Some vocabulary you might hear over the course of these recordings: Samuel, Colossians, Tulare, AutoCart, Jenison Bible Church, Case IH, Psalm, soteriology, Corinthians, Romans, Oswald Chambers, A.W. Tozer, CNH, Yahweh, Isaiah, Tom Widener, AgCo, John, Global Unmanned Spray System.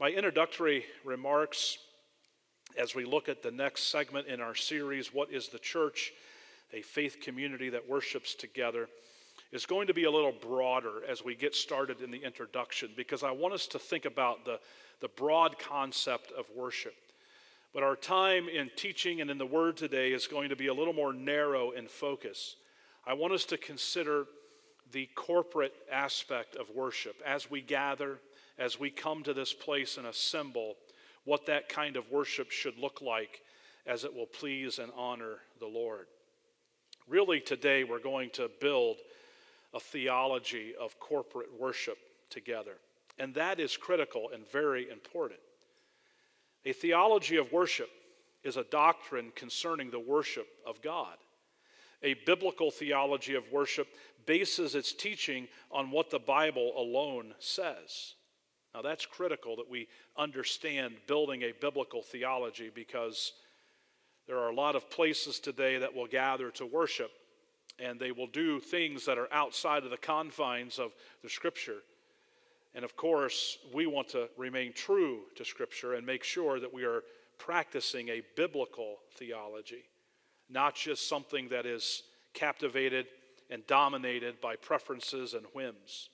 My introductory remarks as we look at the next segment in our series, What is the Church? A Faith Community That Worships Together, is going to be a little broader as we get started in the introduction, because I want us to think about the broad concept of worship. But our time in teaching and in the Word today is going to be a little more narrow in focus. I want us to consider the corporate aspect of worship. As we gather, as we come to this place and assemble, what that kind of worship should look like as it will please and honor the Lord. Really, today we're going to build a theology of corporate worship together. And that is critical and very important. A theology of worship is a doctrine concerning the worship of God. A biblical theology of worship bases its teaching on what the Bible alone says. Now, that's critical that we understand building a biblical theology, because there are a lot of places today that will gather to worship, and they will do things that are outside of the confines of the Scripture. And of course, we want to remain true to Scripture and make sure that we are practicing a biblical theology, not just something that is captivated and dominated by preferences and whims.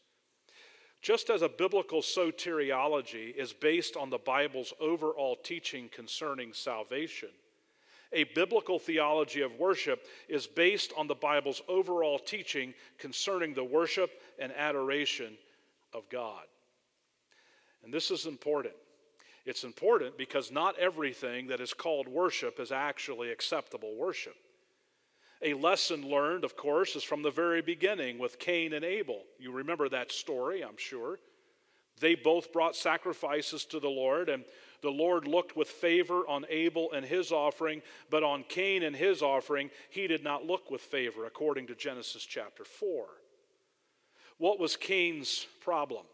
Just as a biblical soteriology is based on the Bible's overall teaching concerning salvation, a biblical theology of worship is based on the Bible's overall teaching concerning the worship and adoration of God. And this is important. It's important because not everything that is called worship is actually acceptable worship. A lesson learned, of course, is from the very beginning with Cain and Abel. You remember that story, I'm sure. They both brought sacrifices to the Lord, and the Lord looked with favor on Abel and his offering, but on Cain and his offering, he did not look with favor, according to Genesis chapter 4. What was Cain's problem?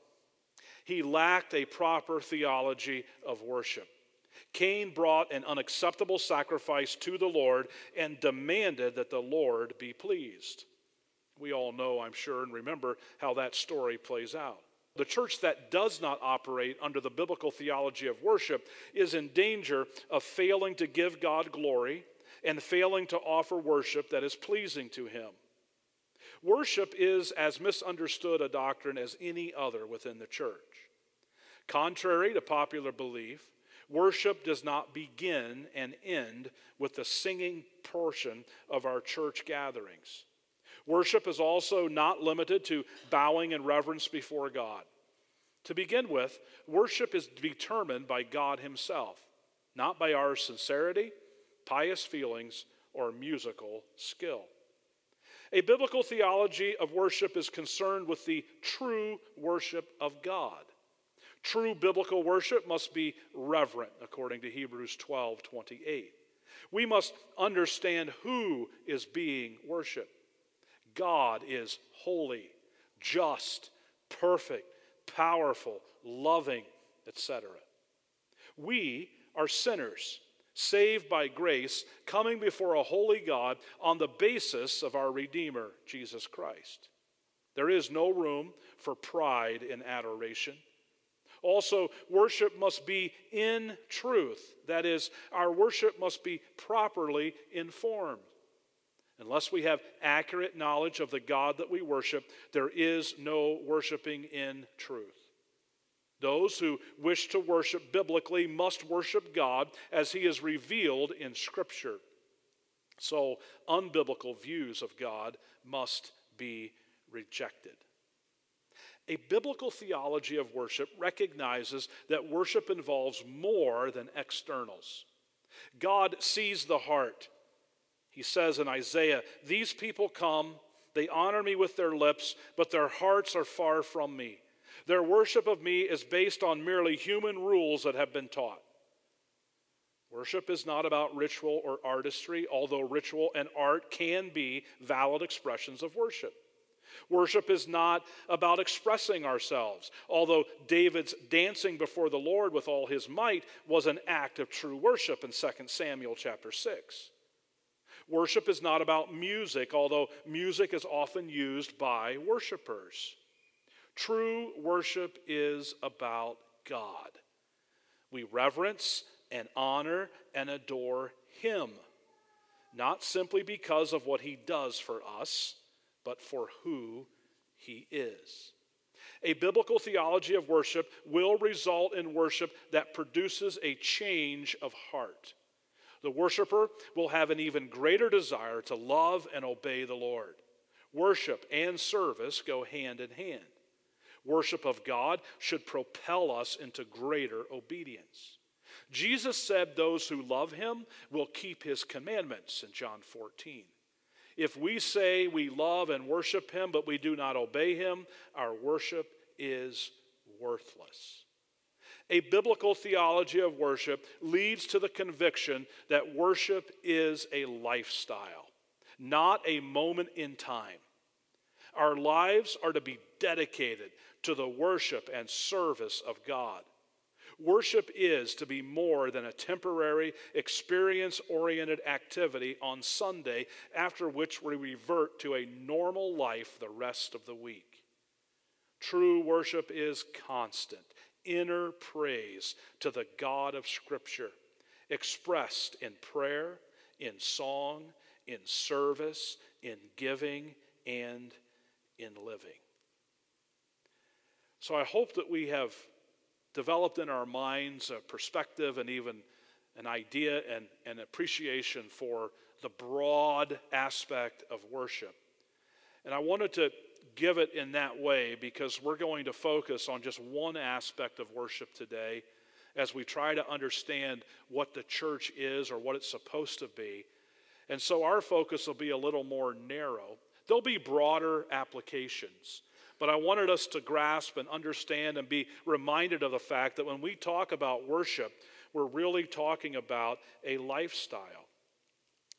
He lacked a proper theology of worship. Cain brought an unacceptable sacrifice to the Lord and demanded that the Lord be pleased. We all know, I'm sure, and remember how that story plays out. The church that does not operate under the biblical theology of worship is in danger of failing to give God glory and failing to offer worship that is pleasing to Him. Worship is as misunderstood a doctrine as any other within the church. Contrary to popular belief, worship does not begin and end with the singing portion of our church gatherings. Worship is also not limited to bowing and reverence before God. To begin with, worship is determined by God Himself, not by our sincerity, pious feelings, or musical skill. A biblical theology of worship is concerned with the true worship of God. True biblical worship must be reverent, according to Hebrews 12:28. We must understand who is being worshiped. God is holy, just, perfect, powerful, loving, etc. We are sinners, saved by grace, coming before a holy God on the basis of our Redeemer, Jesus Christ. There is no room for pride in adoration. Also, worship must be in truth. That is, our worship must be properly informed. Unless we have accurate knowledge of the God that we worship, there is no worshiping in truth. Those who wish to worship biblically must worship God as He is revealed in Scripture. So, unbiblical views of God must be rejected. A biblical theology of worship recognizes that worship involves more than externals. God sees the heart. He says in Isaiah, "These people come, they honor me with their lips, but their hearts are far from me. Their worship of me is based on merely human rules that have been taught." Worship is not about ritual or artistry, although ritual and art can be valid expressions of worship. Worship is not about expressing ourselves, although David's dancing before the Lord with all his might was an act of true worship in 2 Samuel chapter 6. Worship is not about music, although music is often used by worshipers. True worship is about God. We reverence and honor and adore him, not simply because of what he does for us, but for who he is. A biblical theology of worship will result in worship that produces a change of heart. The worshiper will have an even greater desire to love and obey the Lord. Worship and service go hand in hand. Worship of God should propel us into greater obedience. Jesus said those who love him will keep his commandments in John 14. If we say we love and worship him, but we do not obey him, our worship is worthless. A biblical theology of worship leads to the conviction that worship is a lifestyle, not a moment in time. Our lives are to be dedicated to the worship and service of God. Worship is to be more than a temporary, experience-oriented activity on Sunday, after which we revert to a normal life the rest of the week. True worship is constant, inner praise to the God of Scripture, expressed in prayer, in song, in service, in giving, and in living. So I hope that we have developed in our minds a perspective and even an idea and an appreciation for the broad aspect of worship. And I wanted to give it in that way because we're going to focus on just one aspect of worship today as we try to understand what the church is or what it's supposed to be. And so our focus will be a little more narrow. There'll be broader applications. But I wanted us to grasp and understand and be reminded of the fact that when we talk about worship, we're really talking about a lifestyle.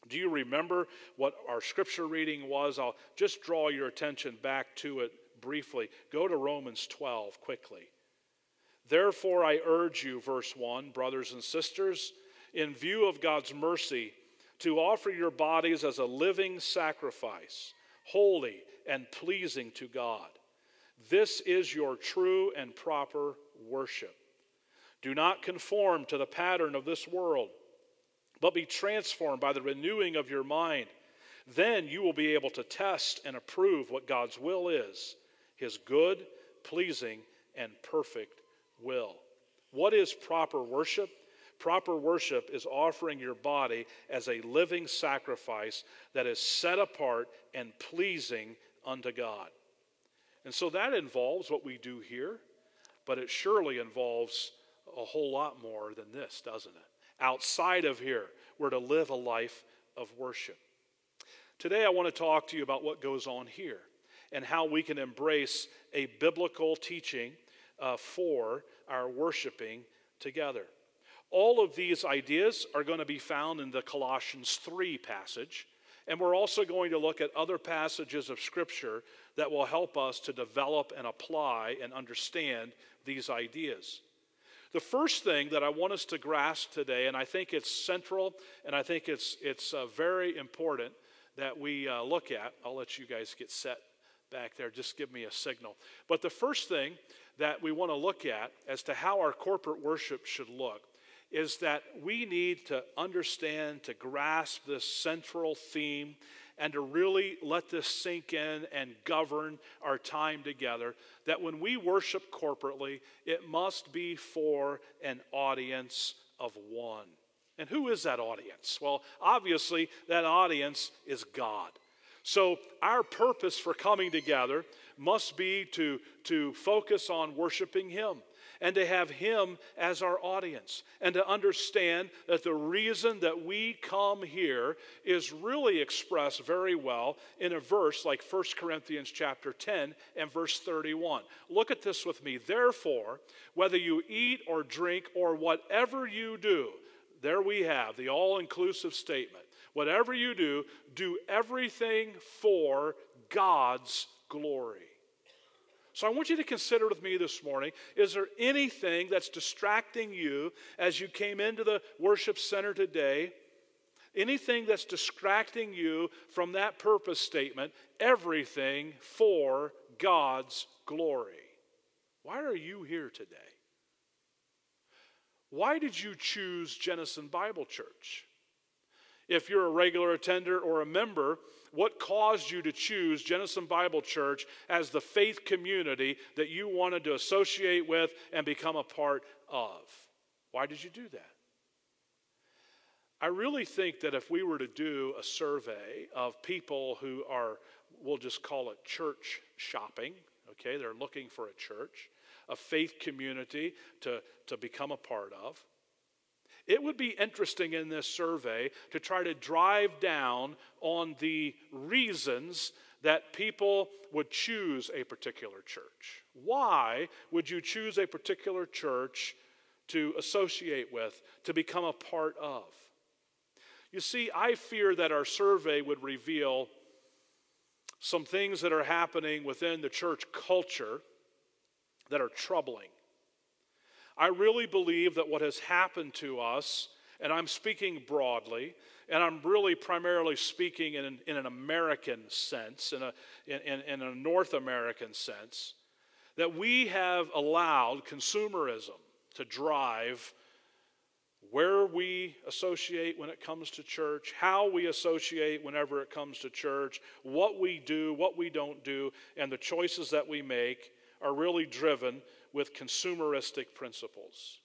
Do you remember what our scripture reading was? I'll just draw your attention back to it briefly. Go to Romans 12 quickly. Therefore, I urge you, verse 1, brothers and sisters, in view of God's mercy, to offer your bodies as a living sacrifice, holy and pleasing to God. This is your true and proper worship. Do not conform to the pattern of this world, but be transformed by the renewing of your mind. Then you will be able to test and approve what God's will is, his good, pleasing, and perfect will. What is proper worship? Proper worship is offering your body as a living sacrifice that is set apart and pleasing unto God. And so that involves what we do here, but it surely involves a whole lot more than this, doesn't it? Outside of here, we're to live a life of worship. Today I want to talk to you about what goes on here and how we can embrace a biblical teaching for our worshiping together. All of these ideas are going to be found in the Colossians 3 passage. And we're also going to look at other passages of Scripture that will help us to develop and apply and understand these ideas. The first thing that I want us to grasp today, and I think it's central, and I think it's very important that we look at. I'll let you guys get set back there. Just give me a signal. But the first thing that we want to look at as to how our corporate worship should look is that we need to understand, to grasp this central theme, and to really let this sink in and govern our time together, that when we worship corporately, it must be for an audience of one. And who is that audience? Well, obviously, that audience is God. So our purpose for coming together must be to focus on worshiping him, and to have him as our audience, and to understand that the reason that we come here is really expressed very well in a verse like 1 Corinthians chapter 10 and verse 31. Look at this with me. Therefore, whether you eat or drink or whatever you do, there we have the all-inclusive statement. Whatever you do, do everything for God's glory. So I want you to consider with me this morning, is there anything that's distracting you as you came into the worship center today? Anything that's distracting you from that purpose statement, everything for God's glory? Why are you here today? Why did you choose Jenison Bible Church? If you're a regular attender or a member, what caused you to choose Jenison Bible Church as the faith community that you wanted to associate with and become a part of? Why did you do that? I really think that if we were to do a survey of people who are, we'll just call it church shopping, okay, they're looking for a church, a faith community to become a part of, it would be interesting in this survey to try to drive down on the reasons that people would choose a particular church. Why would you choose a particular church to associate with, to become a part of? You see, I fear that our survey would reveal some things that are happening within the church culture that are troubling. I really believe that what has happened to us, and I'm speaking broadly, and I'm really primarily speaking in an American sense, in a North American sense, that we have allowed consumerism to drive where we associate when it comes to church, how we associate whenever it comes to church, what we do, what we don't do, and the choices that we make are really driven with consumeristic principles.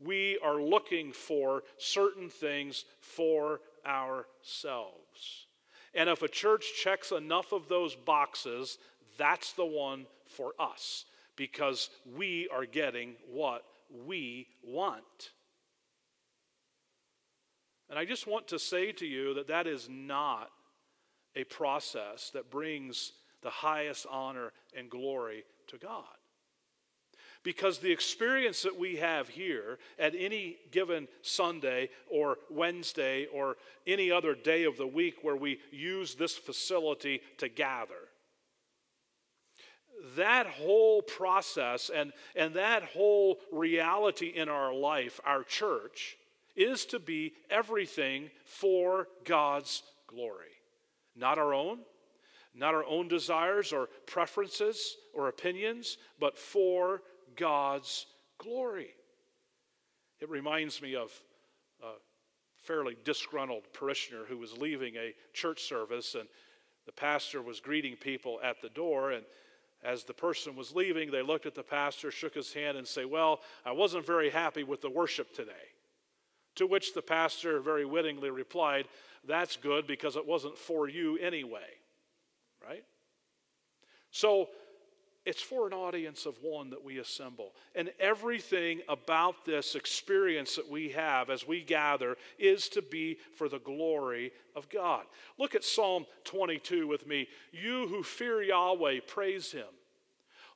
We are looking for certain things for ourselves. And if a church checks enough of those boxes, that's the one for us, because we are getting what we want. And I just want to say to you that that is not a process that brings the highest honor and glory to God. Because the experience that we have here at any given Sunday or Wednesday or any other day of the week where we use this facility to gather, that whole process and that whole reality in our life, our church, is to be everything for God's glory. Not our own. Not our own desires or preferences or opinions, but for God's glory. It reminds me of a fairly disgruntled parishioner who was leaving a church service, and the pastor was greeting people at the door, and as the person was leaving, they looked at the pastor, shook his hand, and said, "Well, I wasn't very happy with the worship today." To which the pastor very wittingly replied, "That's good, because it wasn't for you anyway." Right? So it's for an audience of one that we assemble. And everything about this experience that we have as we gather is to be for the glory of God. Look at Psalm 22 with me. "You who fear Yahweh, praise him.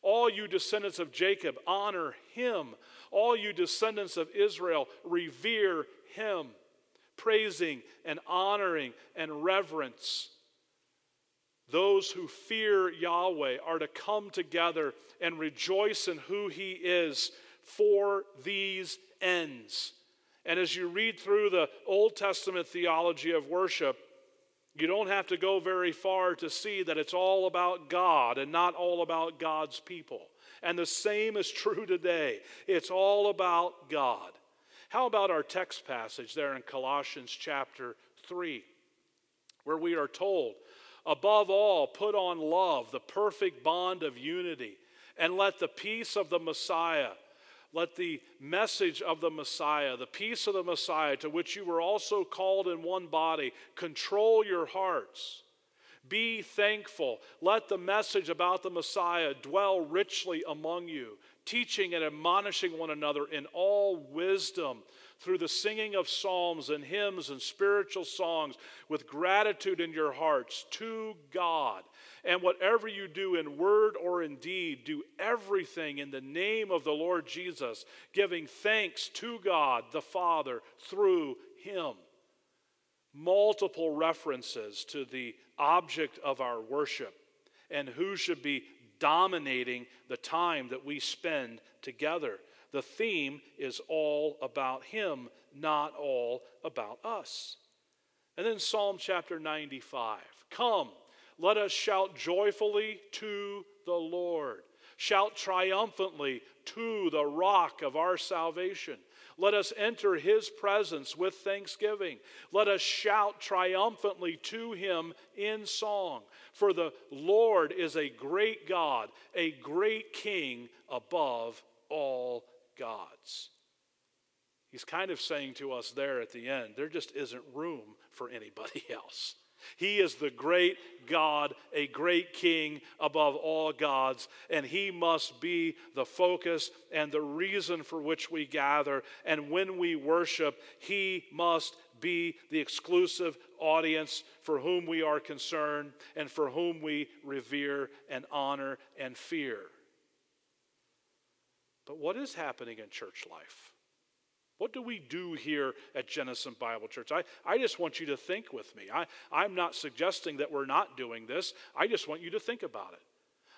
All you descendants of Jacob, honor him. All you descendants of Israel, revere him." Praising and honoring and reverence. Those who fear Yahweh are to come together and rejoice in who he is for these ends. And as you read through the Old Testament theology of worship, you don't have to go very far to see that it's all about God and not all about God's people. And the same is true today. It's all about God. How about our text passage there in Colossians chapter 3, where we are told, "Above all, put on love, the perfect bond of unity, and let the peace of the Messiah, let the message of the Messiah, the peace of the Messiah, to which you were also called in one body, control your hearts. Be thankful. Let the message about the Messiah dwell richly among you, teaching and admonishing one another in all wisdom, through the singing of psalms and hymns and spiritual songs, with gratitude in your hearts to God. And whatever you do in word or in deed, do everything in the name of the Lord Jesus, giving thanks to God the Father through him." Multiple references to the object of our worship and who should be dominating the time that we spend together. The theme is all about him, not all about us. And then Psalm chapter 95. "Come, let us shout joyfully to the Lord. shout triumphantly to the rock of our salvation. Let us enter his presence with thanksgiving. Let us shout triumphantly to him in song. For the Lord is a great God, a great King above all gods. He's kind of saying to us there at the end, there just isn't room for anybody else. He is the great God, a great King above all gods, and he must be the focus and the reason for which we gather. And when we worship, he must be the exclusive audience for whom we are concerned and for whom we revere and honor and fear. But what is happening in church life? What do we do here at Jenison Bible Church? I just want you to think with me. I'm not suggesting that we're not doing this. I just want you to think about it.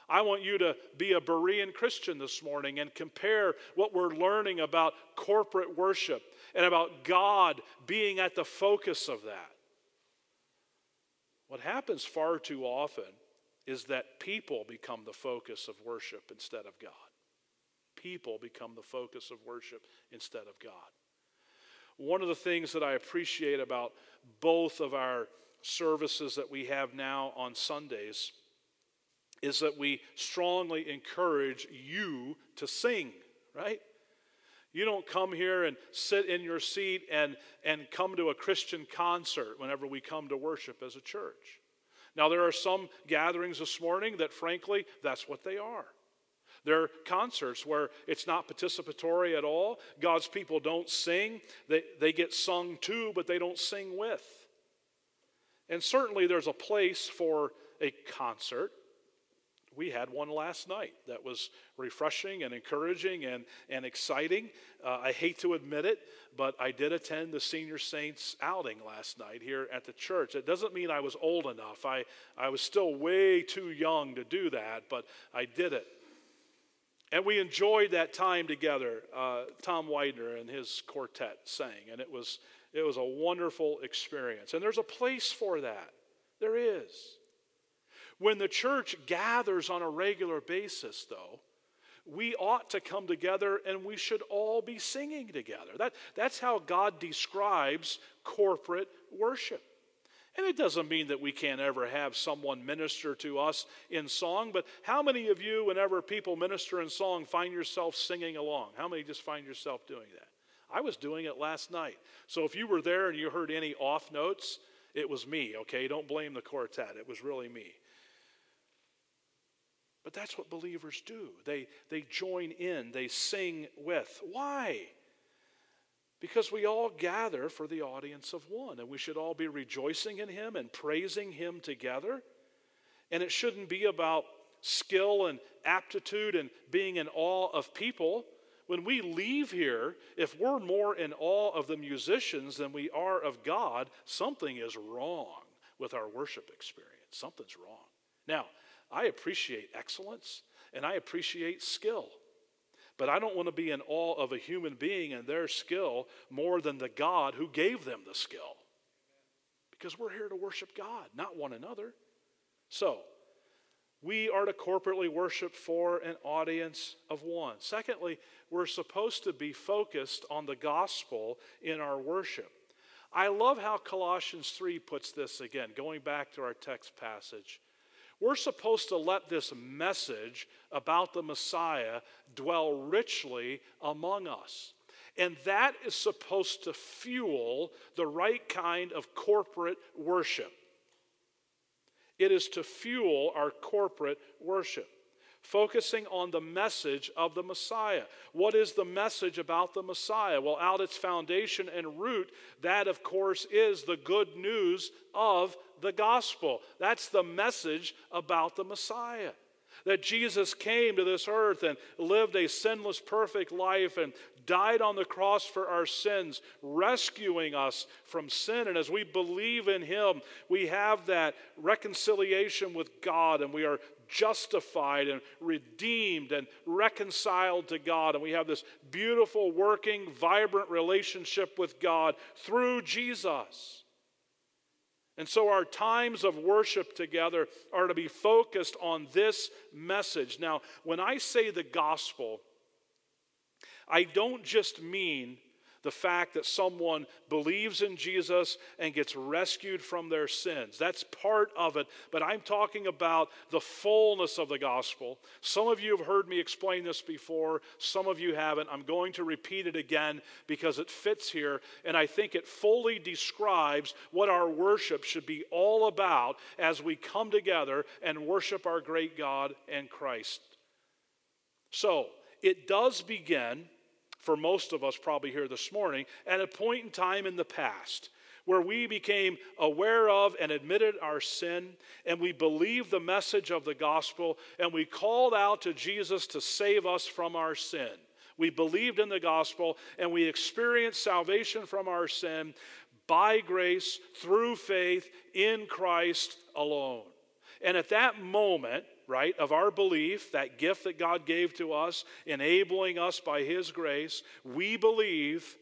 I want you to be a Berean Christian this morning and compare what we're learning about corporate worship and about God being at the focus of that. What happens far too often is that people become the focus of worship instead of God. People become the focus of worship instead of God. One of the things that I appreciate about both of our services that we have now on Sundays is that we strongly encourage you to sing, right? You don't come here and sit in your seat and come to a Christian concert whenever we come to worship as a church. Now, there are some gatherings this morning that, frankly, that's what they are. There are concerts where it's not participatory at all. God's people don't sing. They get sung to, but they don't sing with. And certainly there's a place for a concert. We had one last night that was refreshing and encouraging and exciting. I hate to admit it, but I did attend the Senior Saints outing last night here at the church. It doesn't mean I was old enough. I was still way too young to do that, but I did it. And we enjoyed that time together. Tom Widener and his quartet sang, and it was a wonderful experience. And there's a place for that. There is. When the church gathers on a regular basis, though, we ought to come together and we should all be singing together. That's how God describes corporate worship. And it doesn't mean that we can't ever have someone minister to us in song, but how many of you, whenever people minister in song, find yourself singing along? How many just find yourself doing that? I was doing it last night. So if you were there and you heard any off notes, it was me, okay? Don't blame the quartet. It was really me. But that's what believers do. They join in. They sing with. Why? Because we all gather for the audience of one, and we should all be rejoicing in him and praising him together. And it shouldn't be about skill and aptitude and being in awe of people. When we leave here, if we're more in awe of the musicians than we are of God, something is wrong with our worship experience. Something's wrong. Now, I appreciate excellence, and I appreciate skill. But I don't want to be in awe of a human being and their skill more than the God who gave them the skill. Because we're here to worship God, not one another. So, we are to corporately worship for an audience of one. Secondly, we're supposed to be focused on the gospel in our worship. I love how Colossians 3 puts this again, going back to our text passage. We're supposed to let this message about the Messiah dwell richly among us. And that is supposed to fuel the right kind of corporate worship. It is to fuel our corporate worship, focusing on the message of the Messiah. What is the message about the Messiah? Well, out its foundation and root, that, of course, is the good news of the gospel. That's the message about the Messiah. That Jesus came to this earth and lived a sinless, perfect life and died on the cross for our sins, rescuing us from sin. And as we believe in him, we have that reconciliation with God, and we are justified and redeemed and reconciled to God. And we have this beautiful, working, vibrant relationship with God through Jesus. And so our times of worship together are to be focused on this message. Now, when I say the gospel, I don't just mean the fact that someone believes in Jesus and gets rescued from their sins. That's part of it, but I'm talking about the fullness of the gospel. Some of you have heard me explain this before. Some of you haven't. I'm going to repeat it again because it fits here, and I think it fully describes what our worship should be all about as we come together and worship our great God and Christ. So, it does begin, for most of us probably here this morning, at a point in time in the past where we became aware of and admitted our sin, and we believed the message of the gospel, and we called out to Jesus to save us from our sin. We believed in the gospel, and we experienced salvation from our sin by grace, through faith, in Christ alone. And at that moment, right, of our belief, that gift that God gave to us, enabling us by His grace, we believe,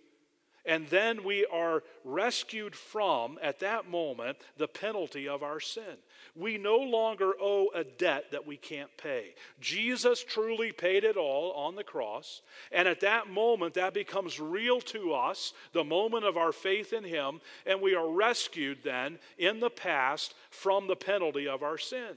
and then we are rescued from, at that moment, the penalty of our sin. We no longer owe a debt that we can't pay. Jesus truly paid it all on the cross, and at that moment, that becomes real to us, the moment of our faith in Him, and we are rescued then, in the past, from the penalty of our sin.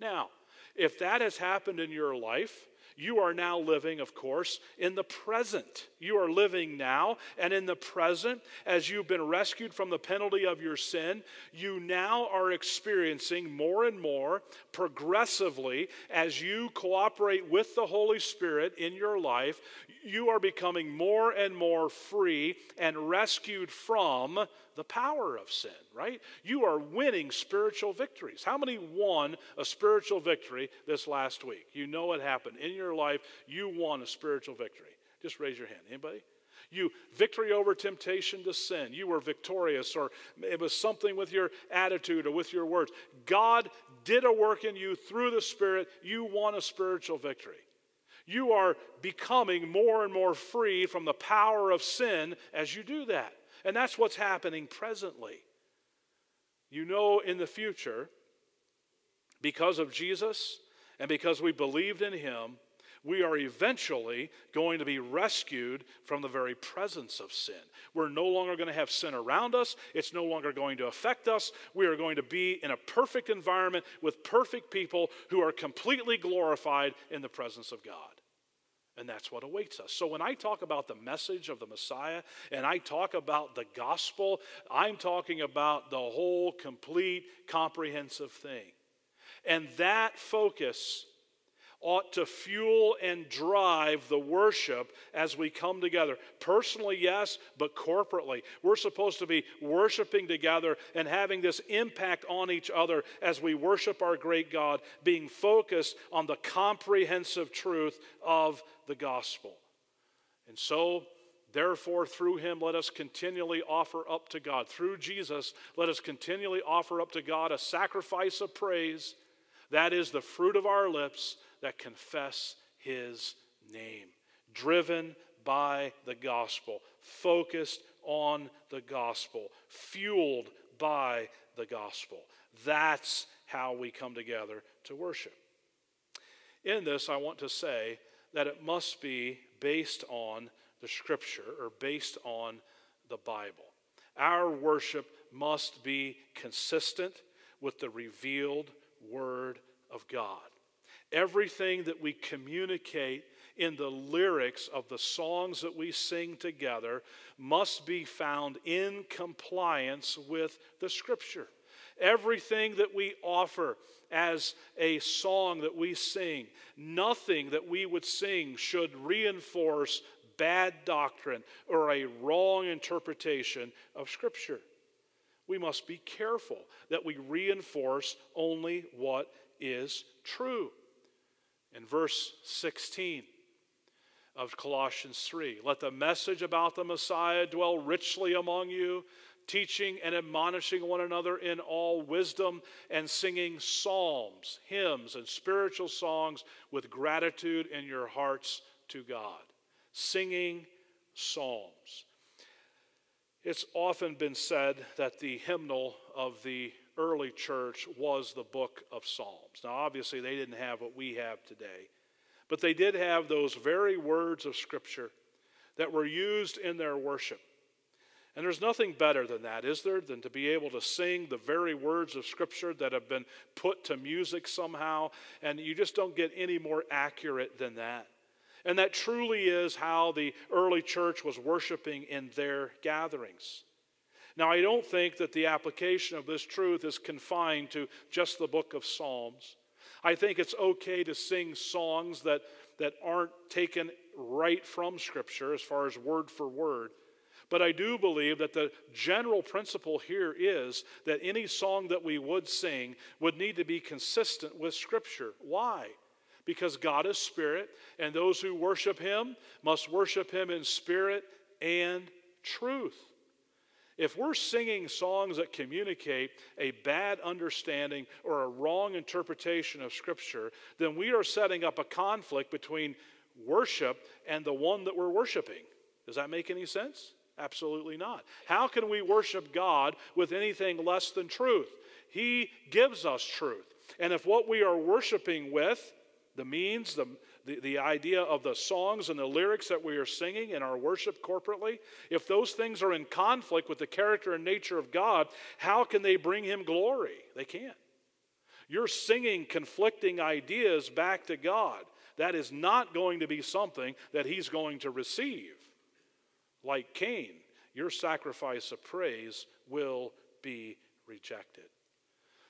Now, if that has happened in your life, you are now living, of course, in the present. You are living now, and in the present, as you've been rescued from the penalty of your sin, you now are experiencing more and more, progressively, as you cooperate with the Holy Spirit in your life, you are becoming more and more free and rescued from the power of sin, right? You are winning spiritual victories. How many won a spiritual victory this last week? You know what happened. In your life, you won a spiritual victory. Just raise your hand. Anybody? You, victory over temptation to sin. You were victorious, or it was something with your attitude or with your words. God did a work in you through the Spirit. You won a spiritual victory. You are becoming more and more free from the power of sin as you do that. And that's what's happening presently. You know, in the future, because of Jesus and because we believed in Him, we are eventually going to be rescued from the very presence of sin. We're no longer going to have sin around us. It's no longer going to affect us. We are going to be in a perfect environment with perfect people who are completely glorified in the presence of God. And that's what awaits us. So when I talk about the message of the Messiah and I talk about the gospel, I'm talking about the whole, complete, comprehensive thing. And that focus ought to fuel and drive the worship as we come together. Personally, yes, but corporately. We're supposed to be worshiping together and having this impact on each other as we worship our great God, being focused on the comprehensive truth of the gospel. And so, therefore, through Him, let us continually offer up to God. Through Jesus, let us continually offer up to God a sacrifice of praise. That is the fruit of our lips that confess His name. Driven by the gospel. Focused on the gospel. Fueled by the gospel. That's how we come together to worship. In this, I want to say that it must be based on the Scripture, or based on the Bible. Our worship must be consistent with the revealed Word of God. Everything that we communicate in the lyrics of the songs that we sing together must be found in compliance with the Scripture. Everything that we offer as a song that we sing, nothing that we would sing should reinforce bad doctrine or a wrong interpretation of Scripture. We must be careful that we reinforce only what is true. In verse 16 of Colossians 3, let the message about the Messiah dwell richly among you, teaching and admonishing one another in all wisdom, and singing psalms, hymns, and spiritual songs with gratitude in your hearts to God. Singing psalms. It's often been said that the hymnal of the early church was the book of Psalms. Now, obviously, they didn't have what we have today, but they did have those very words of Scripture that were used in their worship. And there's nothing better than that, is there, than to be able to sing the very words of Scripture that have been put to music somehow, and you just don't get any more accurate than that. And that truly is how the early church was worshiping in their gatherings. Now, I don't think that the application of this truth is confined to just the book of Psalms. I think it's okay to sing songs that aren't taken right from Scripture as far as word for word. But I do believe that the general principle here is that any song that we would sing would need to be consistent with Scripture. Why? Because God is spirit, and those who worship Him must worship Him in spirit and truth. If we're singing songs that communicate a bad understanding or a wrong interpretation of Scripture, then we are setting up a conflict between worship and the one that we're worshiping. Does that make any sense? Absolutely not. How can we worship God with anything less than truth? He gives us truth. And if what we are worshiping with, the means, the idea of the songs and the lyrics that we are singing in our worship corporately, if those things are in conflict with the character and nature of God, how can they bring Him glory? They can't. You're singing conflicting ideas back to God. That is not going to be something that He's going to receive. Like Cain, your sacrifice of praise will be rejected.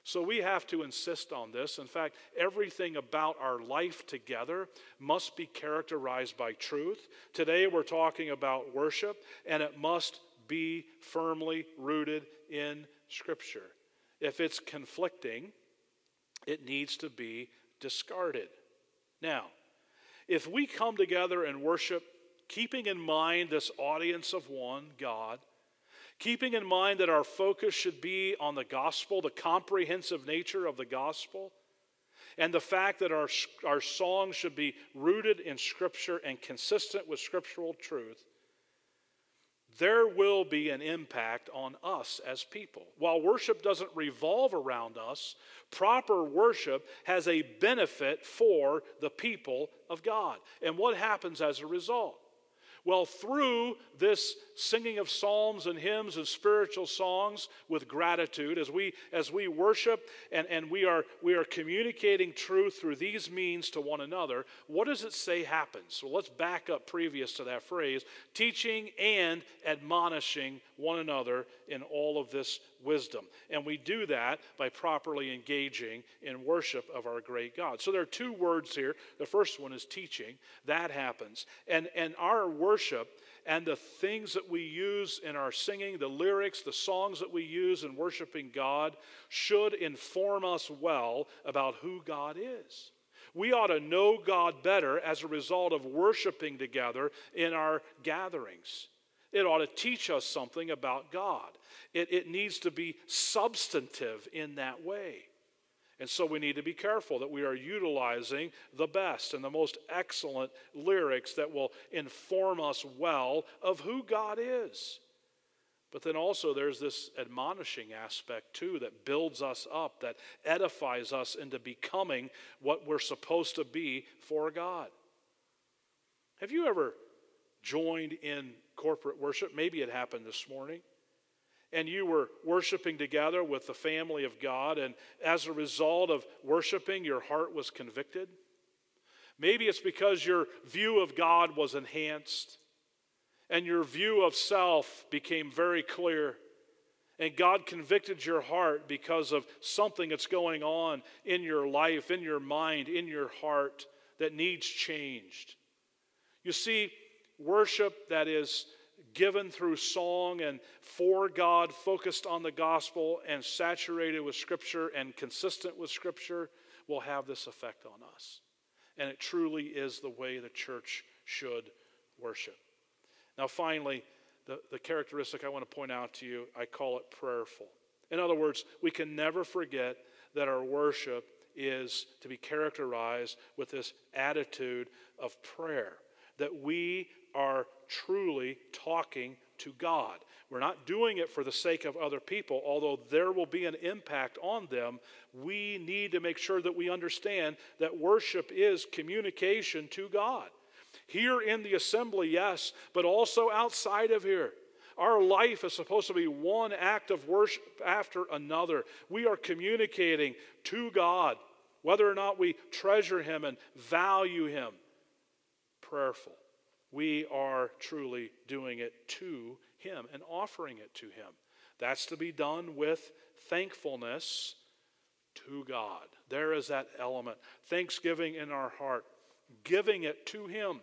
So we have to insist on this. In fact, everything about our life together must be characterized by truth. Today we're talking about worship, and it must be firmly rooted in Scripture. If it's conflicting, it needs to be discarded. Now, if we come together and worship, keeping in mind this audience of one, God, keeping in mind that our focus should be on the gospel, the comprehensive nature of the gospel, and the fact that our songs should be rooted in Scripture and consistent with scriptural truth, there will be an impact on us as people. While worship doesn't revolve around us, proper worship has a benefit for the people of God. And what happens as a result? Well, through this singing of psalms and hymns and spiritual songs with gratitude, as we worship and we are communicating truth through these means to one another, what does it say happens? So let's back up previous to that phrase, teaching and admonishing one another in all of this wisdom. And we do that by properly engaging in worship of our great God. So there are two words here. The first one is teaching. That happens. And our worship and the things that we use in our singing, the lyrics, the songs that we use in worshiping God should inform us well about who God is. We ought to know God better as a result of worshiping together in our gatherings. It ought to teach us something about God. It needs to be substantive in that way. And so we need to be careful that we are utilizing the best and the most excellent lyrics that will inform us well of who God is. But then also there's this admonishing aspect too that builds us up, that edifies us into becoming what we're supposed to be for God. Have you ever joined in corporate worship? Maybe it happened this morning. And you were worshiping together with the family of God, and as a result of worshiping, your heart was convicted. Maybe it's because your view of God was enhanced, and your view of self became very clear, and God convicted your heart because of something that's going on in your life, in your mind, in your heart that needs changed. You see, worship that is given through song and for God, focused on the gospel and saturated with Scripture and consistent with Scripture, will have this effect on us. And it truly is the way the church should worship. Now finally, the characteristic I want to point out to you, I call it prayerful. In other words, we can never forget that our worship is to be characterized with this attitude of prayer, that we are truly talking to God. We're not doing it for the sake of other people, although there will be an impact on them. We need to make sure that we understand that worship is communication to God. Here in the assembly, yes, but also outside of here. Our life is supposed to be one act of worship after another. We are communicating to God, whether or not we treasure Him and value Him. Prayerful. We are truly doing it to Him and offering it to Him. That's to be done with thankfulness to God. There is that element. Thanksgiving in our heart. Giving it to Him.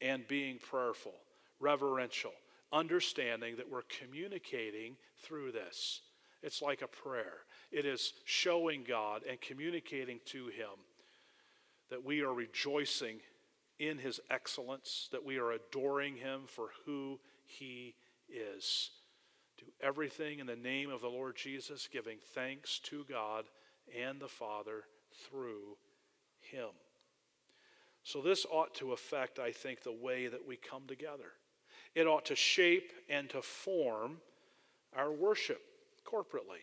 And being prayerful. Reverential. Understanding that we're communicating through this. It's like a prayer. It is showing God and communicating to Him that we are rejoicing in His excellence, that we are adoring Him for who He is. Do everything in the name of the Lord Jesus, giving thanks to God and the Father through Him. So this ought to affect, I think, the way that we come together. It ought to shape and to form our worship corporately.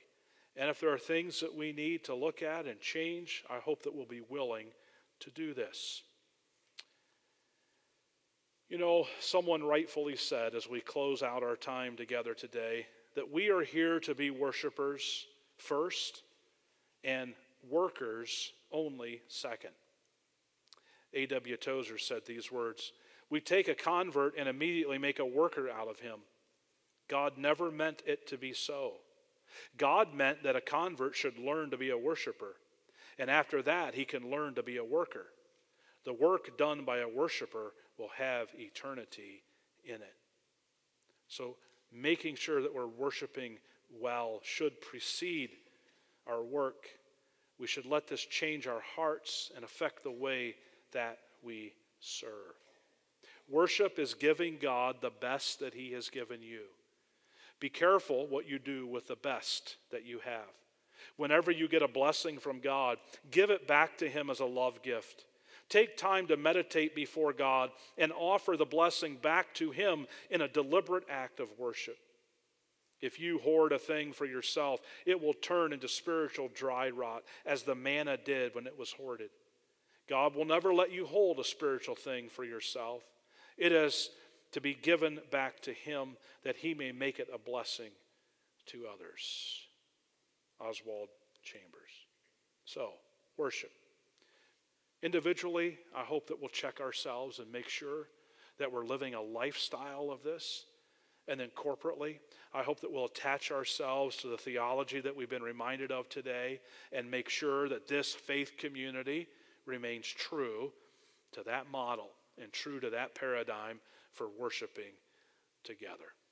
And if there are things that we need to look at and change, I hope that we'll be willing to do this. You know, someone rightfully said as we close out our time together today that we are here to be worshipers first and workers only second. A.W. Tozer said these words, "We take a convert and immediately make a worker out of him. God never meant it to be so. God meant that a convert should learn to be a worshiper, and after that he can learn to be a worker. The work done by a worshiper will have eternity in it." So making sure that we're worshiping well should precede our work. We should let this change our hearts and affect the way that we serve. Worship is giving God the best that He has given you. Be careful what you do with the best that you have. Whenever you get a blessing from God, give it back to Him as a love gift. Take time to meditate before God and offer the blessing back to Him in a deliberate act of worship. If you hoard a thing for yourself, it will turn into spiritual dry rot, as the manna did when it was hoarded. God will never let you hold a spiritual thing for yourself. It is to be given back to Him that He may make it a blessing to others. Oswald Chambers. So, worship. Individually, I hope that we'll check ourselves and make sure that we're living a lifestyle of this. And then corporately, I hope that we'll attach ourselves to the theology that we've been reminded of today and make sure that this faith community remains true to that model and true to that paradigm for worshiping together.